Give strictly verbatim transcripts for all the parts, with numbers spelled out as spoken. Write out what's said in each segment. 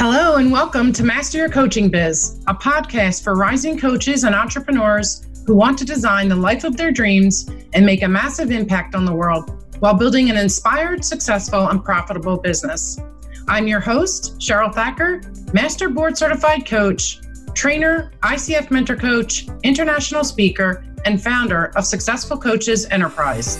Hello and welcome to Master Your Coaching Biz, a podcast for rising coaches and entrepreneurs who want to design the life of their dreams and make a massive impact on the world while building an inspired, successful, and profitable business. I'm your host, Cheryl Thacker, Master Board Certified Coach, Trainer, I C F Mentor Coach, International Speaker, and founder of Successful Coaches Enterprise.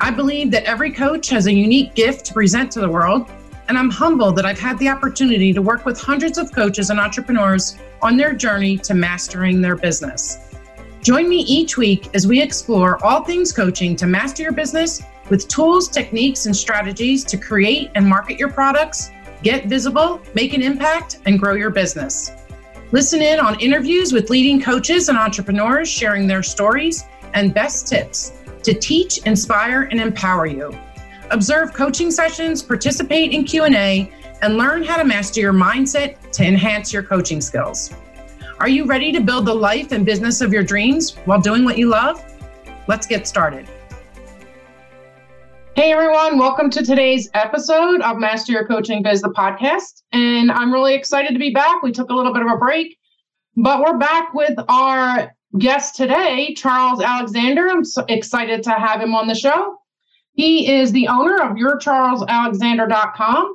I believe that every coach has a unique gift to present to the world, and I'm humbled that I've had the opportunity to work with hundreds of coaches and entrepreneurs on their journey to mastering their business. Join me each week as we explore all things coaching to master your business with tools, techniques, and strategies to create and market your products, get visible, make an impact, and grow your business. Listen in on interviews with leading coaches and entrepreneurs sharing their stories and best tips to teach, inspire, and empower you. Observe coaching sessions, participate in Q and A, and learn how to master your mindset to enhance your coaching skills. Are you ready to build the life and business of your dreams while doing what you love? Let's get started. Hey everyone, welcome to today's episode of Master Your Coaching Biz, the podcast. And I'm really excited to be back. We took a little bit of a break, but we're back with our guest today, Charles Alexander. I'm so excited to have him on the show. He is the owner of your charles alexander dot com,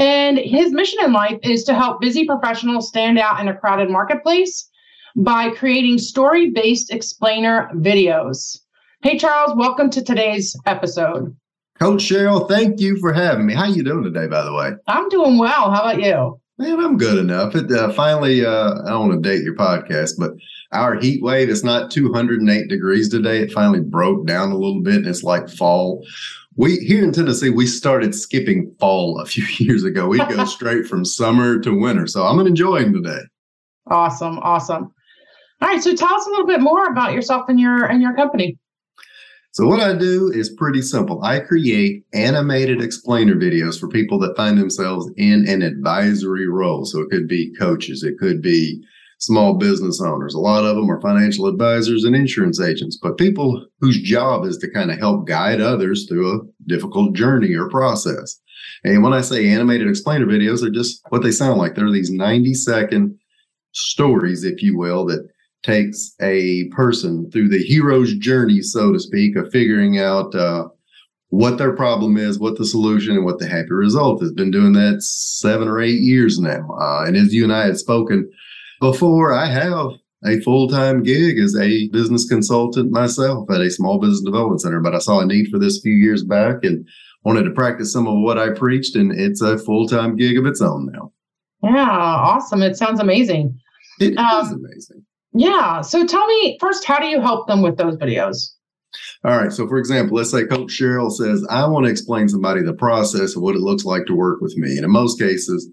and his mission in life is to help busy professionals stand out in a crowded marketplace by creating story-based explainer videos. Hey, Charles, welcome to today's episode. Coach Cheryl, thank you for having me. How are you doing today, by the way? I'm doing well. How about you? Man, I'm good enough. It, uh, finally, uh, I don't want to date your podcast, but our heat wave, it's not two hundred eight degrees today. It finally broke down a little bit, and it's like fall. We here in Tennessee, we started skipping fall a few years ago. We go straight from summer to winter, so I'm enjoying today. Awesome, awesome. All right, so tell us a little bit more about yourself and your and your company. So what I do is pretty simple. I create animated explainer videos for people that find themselves in an advisory role. So it could be coaches, it could be small business owners. A lot of them are financial advisors and insurance agents, but people whose job is to kind of help guide others through a difficult journey or process. And when I say animated explainer videos, they're just what they sound like. They're these ninety second stories, if you will, that takes a person through the hero's journey, so to speak, of figuring out uh, what their problem is, what the solution, and what the happy result is. Been doing that seven or eight years now. Uh, and as you and I had spoken before, I have a full-time gig as a business consultant myself at a small business development center. But I saw a need for this a few years back and wanted to practice some of what I preached. And it's a full-time gig of its own now. Yeah, awesome. It sounds amazing. It um, is amazing. Yeah. So tell me first, how do you help them with those videos? All right. So for example, let's say Coach Cheryl says, I want to explain somebody the process of what it looks like to work with me. And in most cases,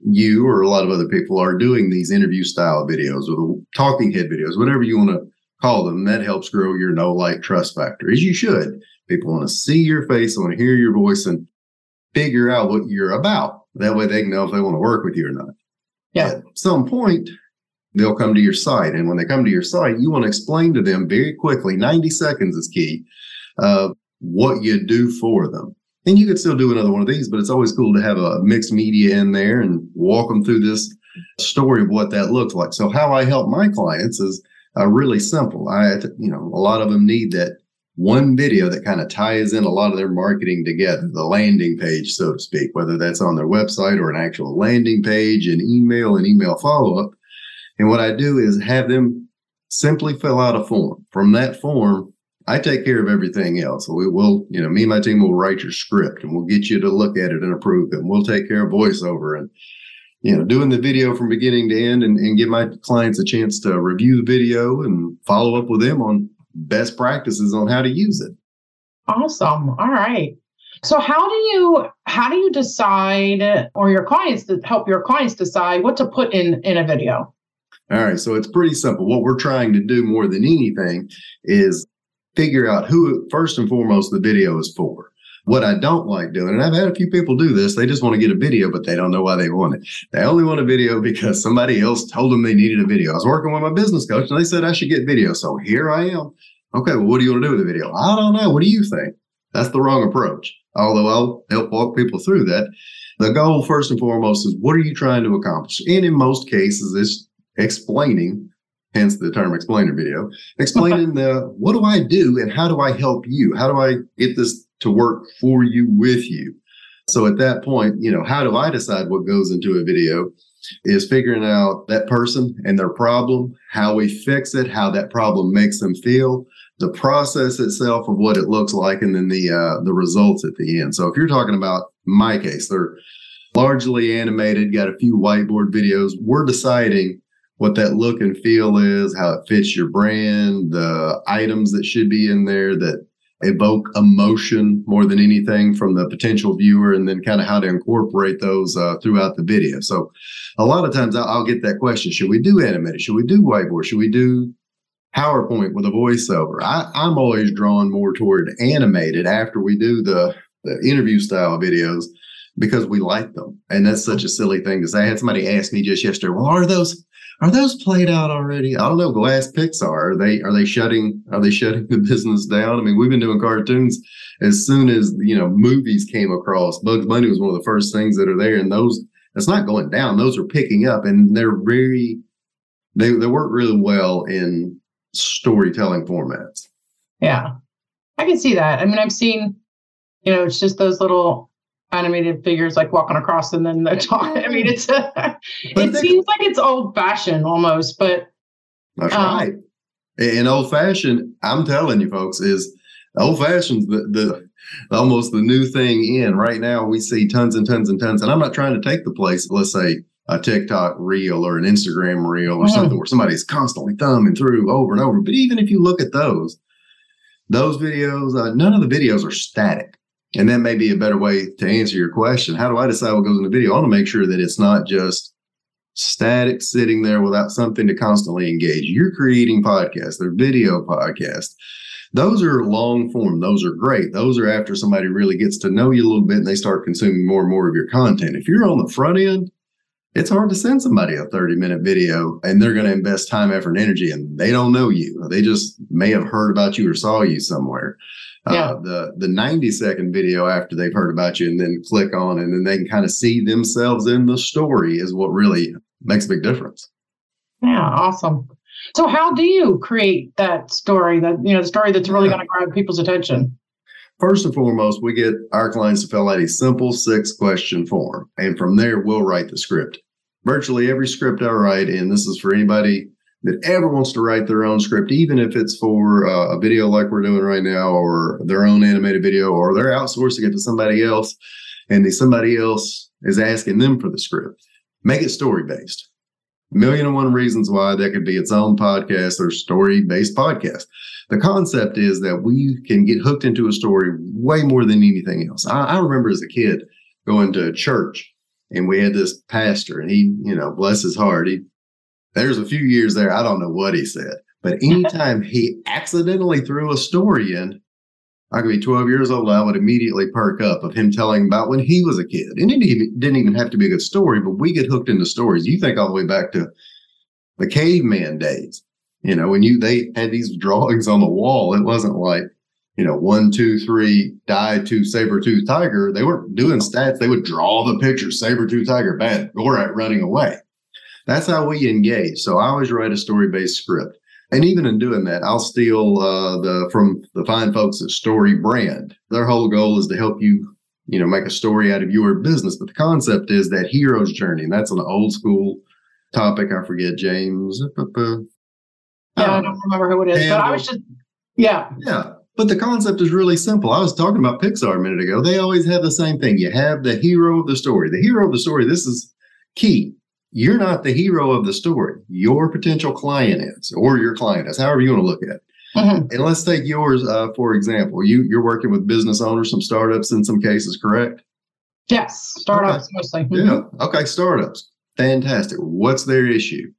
you or a lot of other people are doing these interview style videos or talking head videos, whatever you want to call them. That helps grow your know, like, trust factor, as you should. People want to see your face, want to hear your voice, and figure out what you're about. That way they can know if they want to work with you or not. Yeah. At some point, they'll come to your site. And when they come to your site, you want to explain to them very quickly, ninety seconds is key, uh, what you do for them. And you could still do another one of these, but it's always cool to have a mixed media in there and walk them through this story of what that looks like. So how I help my clients is uh, really simple. I, you know, a lot of them need that one video that kind of ties in a lot of their marketing together, the landing page, so to speak, whether that's on their website or an actual landing page, an email, an email follow-up. And what I do is have them simply fill out a form. From that form, I take care of everything else. So we will, you know, me and my team will write your script and we'll get you to look at it and approve it. And we'll take care of voiceover and, you know, doing the video from beginning to end and, and give my clients a chance to review the video and follow up with them on best practices on how to use it. Awesome. All right. So how do you how do you decide, or your clients to help your clients decide what to put in, in a video? All right. So it's pretty simple. What we're trying to do more than anything is figure out who, first and foremost, the video is for. What I don't like doing, and I've had a few people do this, they just want to get a video, but they don't know why they want it. They only want a video because somebody else told them they needed a video. I was working with my business coach and they said I should get video. So here I am. Okay, well, what do you want to do with the video? I don't know. What do you think? That's the wrong approach, although I'll help walk people through that. The goal, first and foremost, is what are you trying to accomplish? And in most cases, it's explaining, hence the term explainer video, explaining the what do I do and how do I help you? How do I get this to work for you, with you? So at that point, you know, how do I decide what goes into a video is figuring out that person and their problem, how we fix it, how that problem makes them feel, the process itself of what it looks like, and then the uh, the results at the end. So if you're talking about my case, they're largely animated, got a few whiteboard videos. We're deciding what that look and feel is, how it fits your brand, the items that should be in there that evoke emotion more than anything from the potential viewer, and then kind of how to incorporate those uh, throughout the video. So a lot of times I'll get that question, should we do animated? Should we do whiteboard? Should we do PowerPoint with a voiceover? I, I'm always drawn more toward animated after we do the, the interview style videos because we like them. And that's such a silly thing to say. I had somebody ask me just yesterday, well, are those are those played out already? I don't know. Go ask Pixar. Are they are they shutting are they shutting the business down? I mean, we've been doing cartoons as soon as, you know, movies came across. Bugs Bunny was one of the first things that are there, and those, that's not going down. Those are picking up, and they're very they they work really well in storytelling formats. Yeah, I can see that. I mean, I've seen, you know, it's just those little animated figures like walking across and then the talk. I mean, it's a, it seems like it's old fashioned almost, but that's um, right. And old fashioned, I'm telling you folks, is old fashioned's the, the almost the new thing in right now. We see tons and tons and tons, and I'm not trying to take the place, let's say, a TikTok reel or an Instagram reel or mm. something where somebody's constantly thumbing through over and over. But even if you look at those, those videos, uh, none of the videos are static. And that may be a better way to answer your question. How do I decide what goes in the video? I want to make sure that it's not just static sitting there without something to constantly engage. You're creating podcasts. They're video podcasts. Those are long form. Those are great. Those are after somebody really gets to know you a little bit and they start consuming more and more of your content. If you're on the front end, it's hard to send somebody a thirty-minute video and they're going to invest time, effort, and energy, and they don't know you. They just may have heard about you or saw you somewhere. Yeah. Uh, the the ninety-second video after they've heard about you and then click on, and then they can kind of see themselves in the story is what really makes a big difference. Yeah, awesome. So how do you create that story, that, you know, the story that's really yeah. going to grab people's attention? First and foremost, we get our clients to fill out a simple six-question form, and from there, we'll write the script. Virtually every script I write, and this is for anybody that ever wants to write their own script, even if it's for uh, a video like we're doing right now, or their own animated video, or they're outsourcing it to somebody else, and the somebody else is asking them for the script. Make it story-based. Million and one reasons why that could be its own podcast or story-based podcast. The concept is that we can get hooked into a story way more than anything else. I, I remember as a kid going to church, and we had this pastor, and he, you know, bless his heart, he, there's a few years there, I don't know what he said, but anytime he accidentally threw a story in, I could be twelve years old, I would immediately perk up of him telling about when he was a kid. And it didn't even have to be a good story, but we get hooked into stories. You think all the way back to the caveman days, you know, when you they had these drawings on the wall. It wasn't like, you know, one, two, three, die, two, saber-tooth tiger. They weren't doing stats. They would draw the picture, saber-tooth tiger, bad, Gorak running away. That's how we engage. So I always write a story-based script. And even in doing that, I'll steal uh, the from the fine folks at Story Brand. Their whole goal is to help you, you know, make a story out of your business. But the concept is that hero's journey. And that's an old school topic. I forget, James. Yeah, um, I don't remember who it is. But I was just, yeah. Yeah. But the concept is really simple. I was talking about Pixar a minute ago. They always have the same thing. You have the hero of the story. The hero of the story, this is key. You're not the hero of the story. Your potential client is, or your client is, however you want to look at it. Mm-hmm. And let's take yours, uh, for example. You, you're working with business owners, some startups in some cases, correct? Yes, startups okay. mostly. Mm-hmm. Yeah, okay, startups. Fantastic. What's their issue?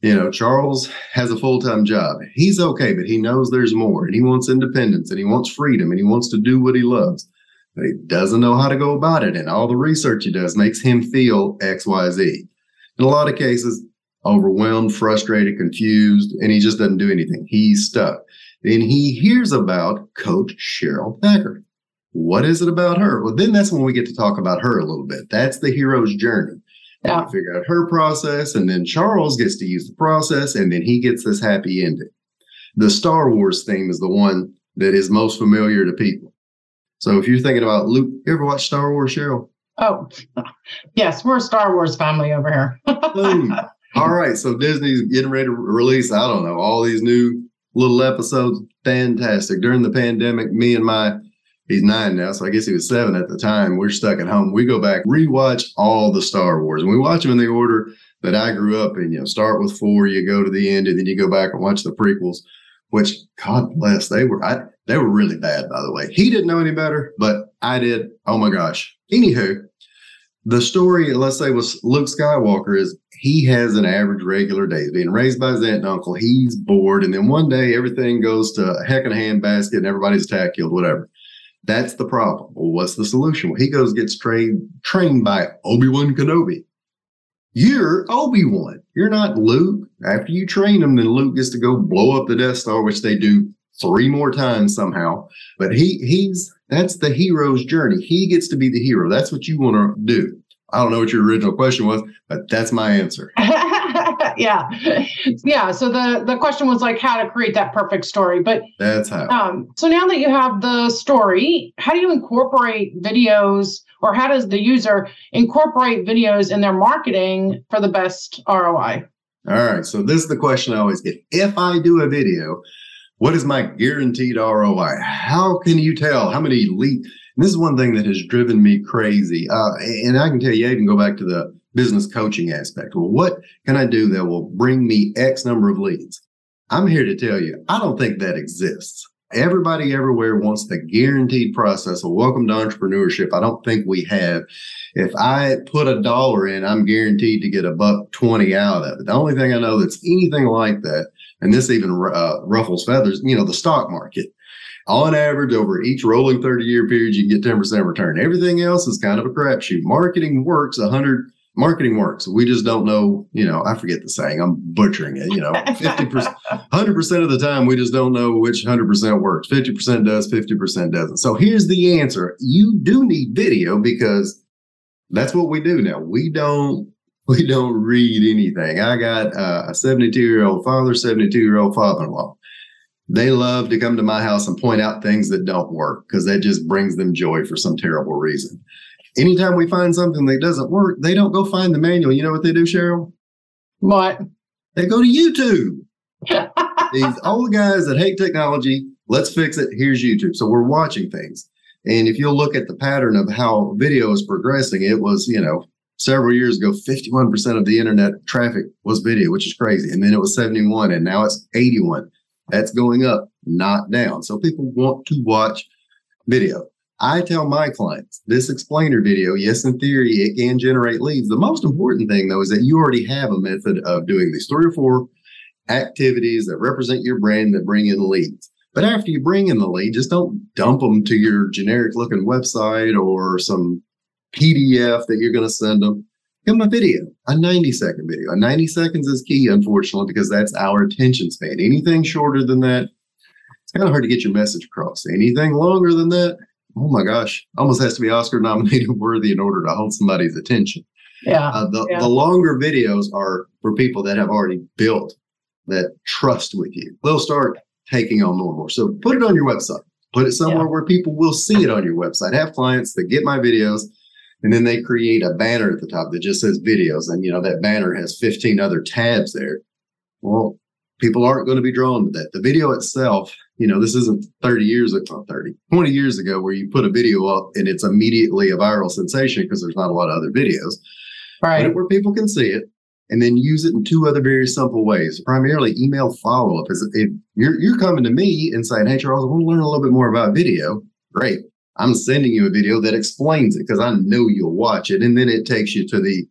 You know, Charles has a full-time job. He's okay, but he knows there's more, and he wants independence, and he wants freedom, and he wants to do what he loves. But he doesn't know how to go about it, and all the research he does makes him feel X, Y, Z. In a lot of cases, overwhelmed, frustrated, confused, and he just doesn't do anything. He's stuck. Then he hears about Coach Cheryl Thacker. what is it about her? Well, then that's when we get to talk about her a little bit. That's the hero's journey. Yeah. And we figure out her process, and then Charles gets to use the process, and then he gets this happy ending. The Star Wars theme is the one that is most familiar to people. So if you're thinking about Luke, you ever watch Star Wars, Cheryl? Oh, yes. We're a Star Wars family over here. All right. So Disney's getting ready to release, I don't know, all these new little episodes. Fantastic. During the pandemic, me and my, he's nine now, so I guess he was seven at the time. We're stuck at home. We go back, rewatch all the Star Wars. And we watch them in the order that I grew up in. You know, start with four, you go to the end, and then you go back and watch the prequels, which, God bless, they were I, they were really bad, by the way. He didn't know any better, but I did. Oh, my gosh. Anywho, the story, let's say, with Luke Skywalker is he has an average regular day. He's being raised by his aunt and uncle. He's bored. And then one day, everything goes to a heck in a handbasket, and everybody's attack killed, whatever. That's the problem. Well, what's the solution? Well, he goes gets trained trained by Obi-Wan Kenobi. You're Obi-Wan. You're not Luke. After you train him, then Luke gets to go blow up the Death Star, which they do three more times somehow. But he he's that's the hero's journey. He gets to be the hero. That's what you want to do. I don't know what your original question was, but that's my answer. Yeah. Yeah. So the, the question was like how to create that perfect story. But that's how. Um, so now that you have the story, how do you incorporate videos, or how does the user incorporate videos in their marketing for the best R O I? All right. So this is the question I always get. If I do a video, what is my guaranteed R O I? How can you tell how many leads? And this is one thing that has driven me crazy. Uh, and I can tell you, I even go back to the business coaching aspect. Well, what can I do that will bring me X number of leads? I'm here to tell you, I don't think that exists. Everybody everywhere wants the guaranteed process. Well, welcome to entrepreneurship. I don't think we have. If I put a dollar in, I'm guaranteed to get a buck twenty out of it. The only thing I know that's anything like that, and this even uh, ruffles feathers, you know, the stock market. On average, over each rolling thirty-year period, you can get ten percent return. Everything else is kind of a crapshoot. Marketing works one hundred. Marketing works. We just don't know, you know, I forget the saying, I'm butchering it, you know, fifty percent, one hundred percent of the time, we just don't know which one hundred percent works. fifty percent does, fifty percent doesn't. So here's the answer. You do need video because that's what we do now. We don't, we don't read anything. I got uh, a seventy-two-year-old father, seventy-two-year-old father-in-law. They love to come to my house and point out things that don't work because that just brings them joy for some terrible reason. Anytime we find something that doesn't work, they don't go find the manual. You know what they do, Cheryl? What? They go to YouTube. These old guys that hate technology, let's fix it. Here's YouTube. So we're watching things. And if you'll look at the pattern of how video is progressing, it was, you know, several years ago, fifty-one percent of the internet traffic was video, which is crazy. And then it was seventy-one, and now it's eighty-one. That's going up, not down. So people want to watch video. I tell my clients, this explainer video, yes, in theory, it can generate leads. The most important thing, though, is that you already have a method of doing these three or four activities that represent your brand that bring in leads. But after you bring in the lead, just don't dump them to your generic-looking website or some P D F that you're going to send them. Give them a video, a ninety-second video. A ninety seconds is key, unfortunately, because that's our attention span. Anything shorter than that, it's kind of hard to get your message across. Anything longer than that, oh my gosh, almost has to be Oscar nominated worthy in order to hold somebody's attention. Yeah, uh, the, yeah. The longer videos are for people that have already built that trust with you. They'll start taking on more and more. So put it on your website. Put it somewhere yeah. where people will see it on your website. Have clients that get my videos, and then they create a banner at the top that just says videos. And, you know, that banner has fifteen other tabs there. Well, people aren't going to be drawn to that. The video itself, you know, this isn't thirty years, not thirty, twenty years ago where you put a video up and it's immediately a viral sensation because there's not a lot of other videos. Right. But where people can see it and then use it in two other very simple ways. Primarily email follow-up. Is if you're, you're coming to me and saying, hey, Charles, I want to learn a little bit more about video. Great. I'm sending you a video that explains it because I know you'll watch it. And then it takes you to the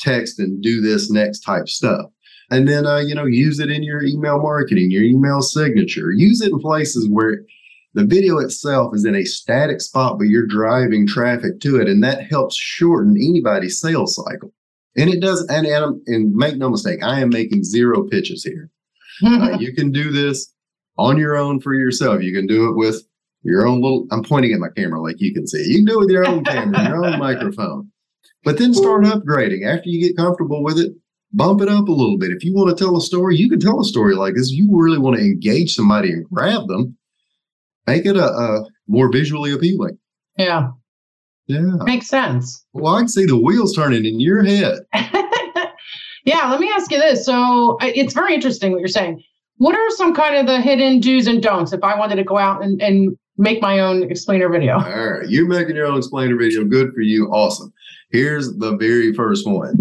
text and do this next type stuff. And then, uh, you know, use it in your email marketing, your email signature. Use it in places where the video itself is in a static spot, but you're driving traffic to it. And that helps shorten anybody's sales cycle. And it does. And, and, and make no mistake, I am making zero pitches here. uh, you can do this on your own for yourself. You can do it with your own little, I'm pointing at my camera like you can see, you can do it with your own camera, your own microphone, but then start upgrading. After you get comfortable with it, bump it up a little bit. If you want to tell a story, you can tell a story like this. If you really want to engage somebody and grab them, make it a, a more visually appealing. Yeah. Yeah. Makes sense. Well, I can see the wheels turning in your head. Yeah. Let me ask you this. So it's very interesting what you're saying. What are some kind of the hidden do's and don'ts if I wanted to go out and, and make my own explainer video? All right. You're making your own explainer video. Good for you. Awesome. Here's the very first one.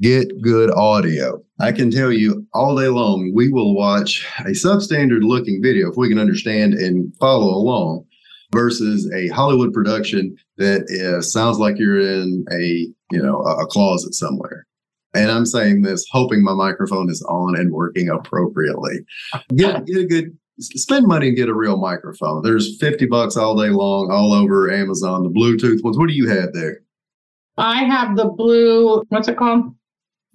Get good audio. I can tell you all day long, we will watch a substandard looking video if we can understand and follow along versus a Hollywood production that is, sounds like you're in a, you know, a closet somewhere. And I'm saying this hoping my microphone is on and working appropriately. Get, get a good, spend money and get a real microphone. There's fifty bucks all day long, all over Amazon, the Bluetooth ones. What do you have there? I have the blue, what's it called?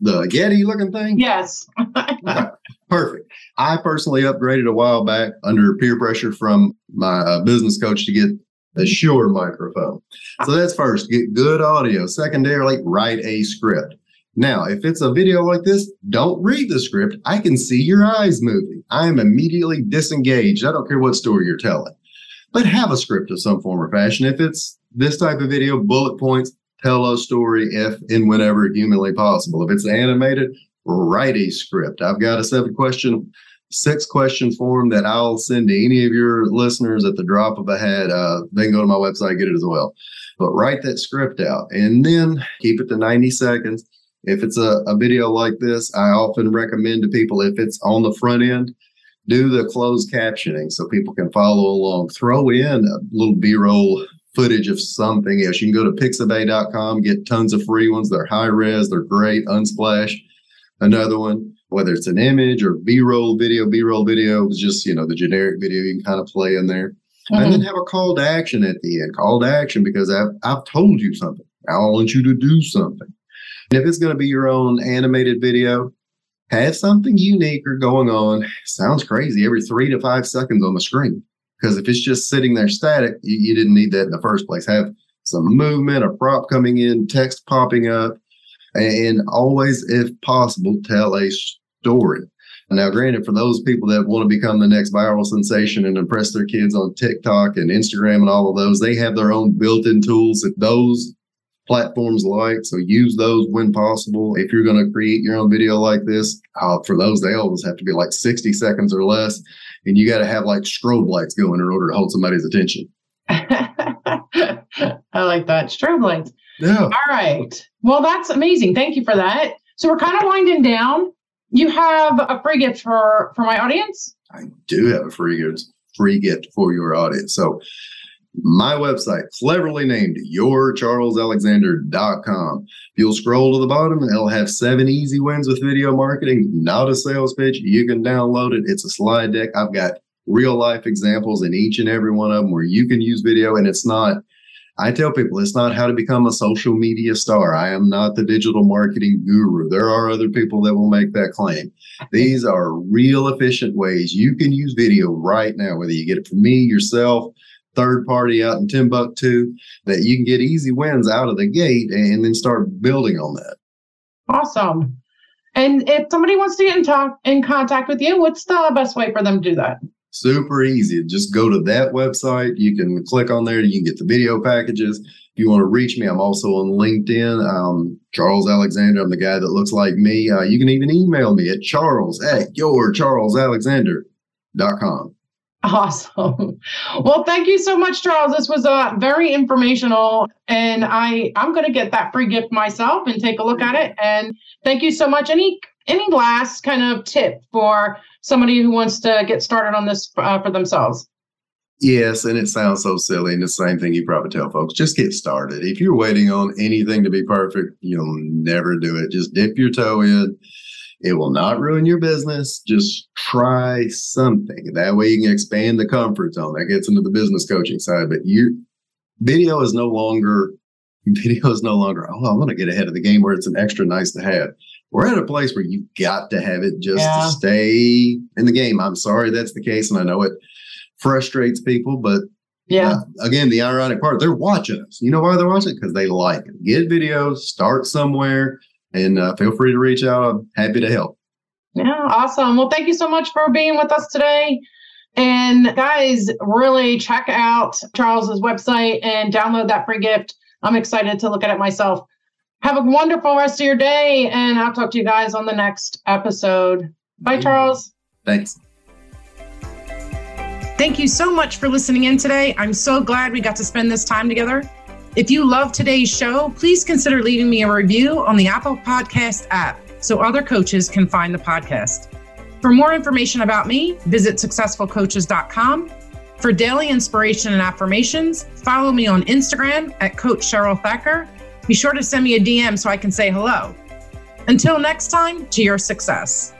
The Yeti looking thing? Yes. Perfect. I personally upgraded a while back under peer pressure from my uh, business coach to get a Shure microphone. So that's first, get good audio. Secondarily, write a script. Now, if it's a video like this, don't read the script. I can see your eyes moving. I am immediately disengaged. I don't care what story you're telling. But have a script of some form or fashion. If it's this type of video, bullet points, tell a story if and whenever humanly possible. If it's animated, write a script. I've got a seven question, six question form that I'll send to any of your listeners at the drop of a hat. Uh, then go to my website, get it as well. But write that script out and then keep it to ninety seconds. If it's a, a video like this, I often recommend to people, if it's on the front end, do the closed captioning so people can follow along. Throw in a little B-roll footage of something else. You can go to pixabay dot com, get tons of free ones. They're high res, they're great. Unsplash, another one. Whether it's an image or B-roll video, B-roll video is just, you know, the generic video you can kind of play in there. Mm-hmm. And then have a call to action at the end. Call to action because I've, I've told you something. I want you to do something. And if it's going to be your own animated video, have something unique or going on. Sounds crazy every three to five seconds on the screen. Because if it's just sitting there static, you, you didn't need that in the first place. Have some movement, a prop coming in, text popping up, and always, if possible, tell a story. Now, granted, for those people that want to become the next viral sensation and impress their kids on TikTok and Instagram and all of those, they have their own built-in tools that those platforms like, so use those when possible. If you're going to create your own video like this, uh, for those, they always have to be like sixty seconds or less. And you got to have like strobe lights going in order to hold somebody's attention. I like that. Strobe lights. Yeah. All right. Well, that's amazing. Thank you for that. So we're kind of winding down. You have a free gift for, for my audience? I do have a free gift, free gift for your audience. So my website, cleverly named your charles alexander dot com. You'll scroll to the bottom and it'll have seven easy wins with video marketing, not a sales pitch. You can download it. It's a slide deck. I've got real life examples in each and every one of them where you can use video. And it's not, I tell people, it's not how to become a social media star. I am not the digital marketing guru. There are other people that will make that claim. These are real efficient ways you can use video right now, whether you get it from me, yourself, third party out in Timbuktu, that you can get easy wins out of the gate and then start building on that. Awesome. And if somebody wants to get in, talk, in contact with you, what's the best way for them to do that? Super easy. Just go to that website. You can click on there. You can get the video packages. If you want to reach me, I'm also on LinkedIn. Um, Charles Alexander. I'm the guy that looks like me. Uh, you can even email me at charles at your charles alexander dot com. Awesome. Well, thank you so much, Charles. This was uh, very informational, and I, I'm going to get that free gift myself and take a look at it. And thank you so much. Any any last kind of tip for somebody who wants to get started on this uh, for themselves? Yes, and it sounds so silly, and the same thing you probably tell folks, just get started. If you're waiting on anything to be perfect, you'll never do it. Just dip your toe in. It will not ruin your business. Just try something. That way you can expand the comfort zone. That gets into the business coaching side. But your video is no longer, video is no longer, oh, I want to get ahead of the game where it's an extra nice to have. We're at a place where you've got to have it just yeah. to stay in the game. I'm sorry that's the case. And I know it frustrates people, but Yeah. Now, again, the ironic part, they're watching us. You know why they're watching? Because they like it. Get videos, start somewhere, and uh, feel free to reach out. I'm happy to help. Yeah, awesome. Well, thank you so much for being with us today. And guys, really check out Charles's website and download that free gift. I'm excited to look at it myself. Have a wonderful rest of your day, and I'll talk to you guys on the next episode. Bye, Charles. Thanks. Thank you so much for listening in today. I'm so glad we got to spend this time together. If you love today's show, please consider leaving me a review on the Apple Podcast app so other coaches can find the podcast. For more information about me, visit successful coaches dot com. For daily inspiration and affirmations, follow me on Instagram at Coach Cheryl Thacker. Be sure to send me a D M so I can say hello. Until next time, to your success.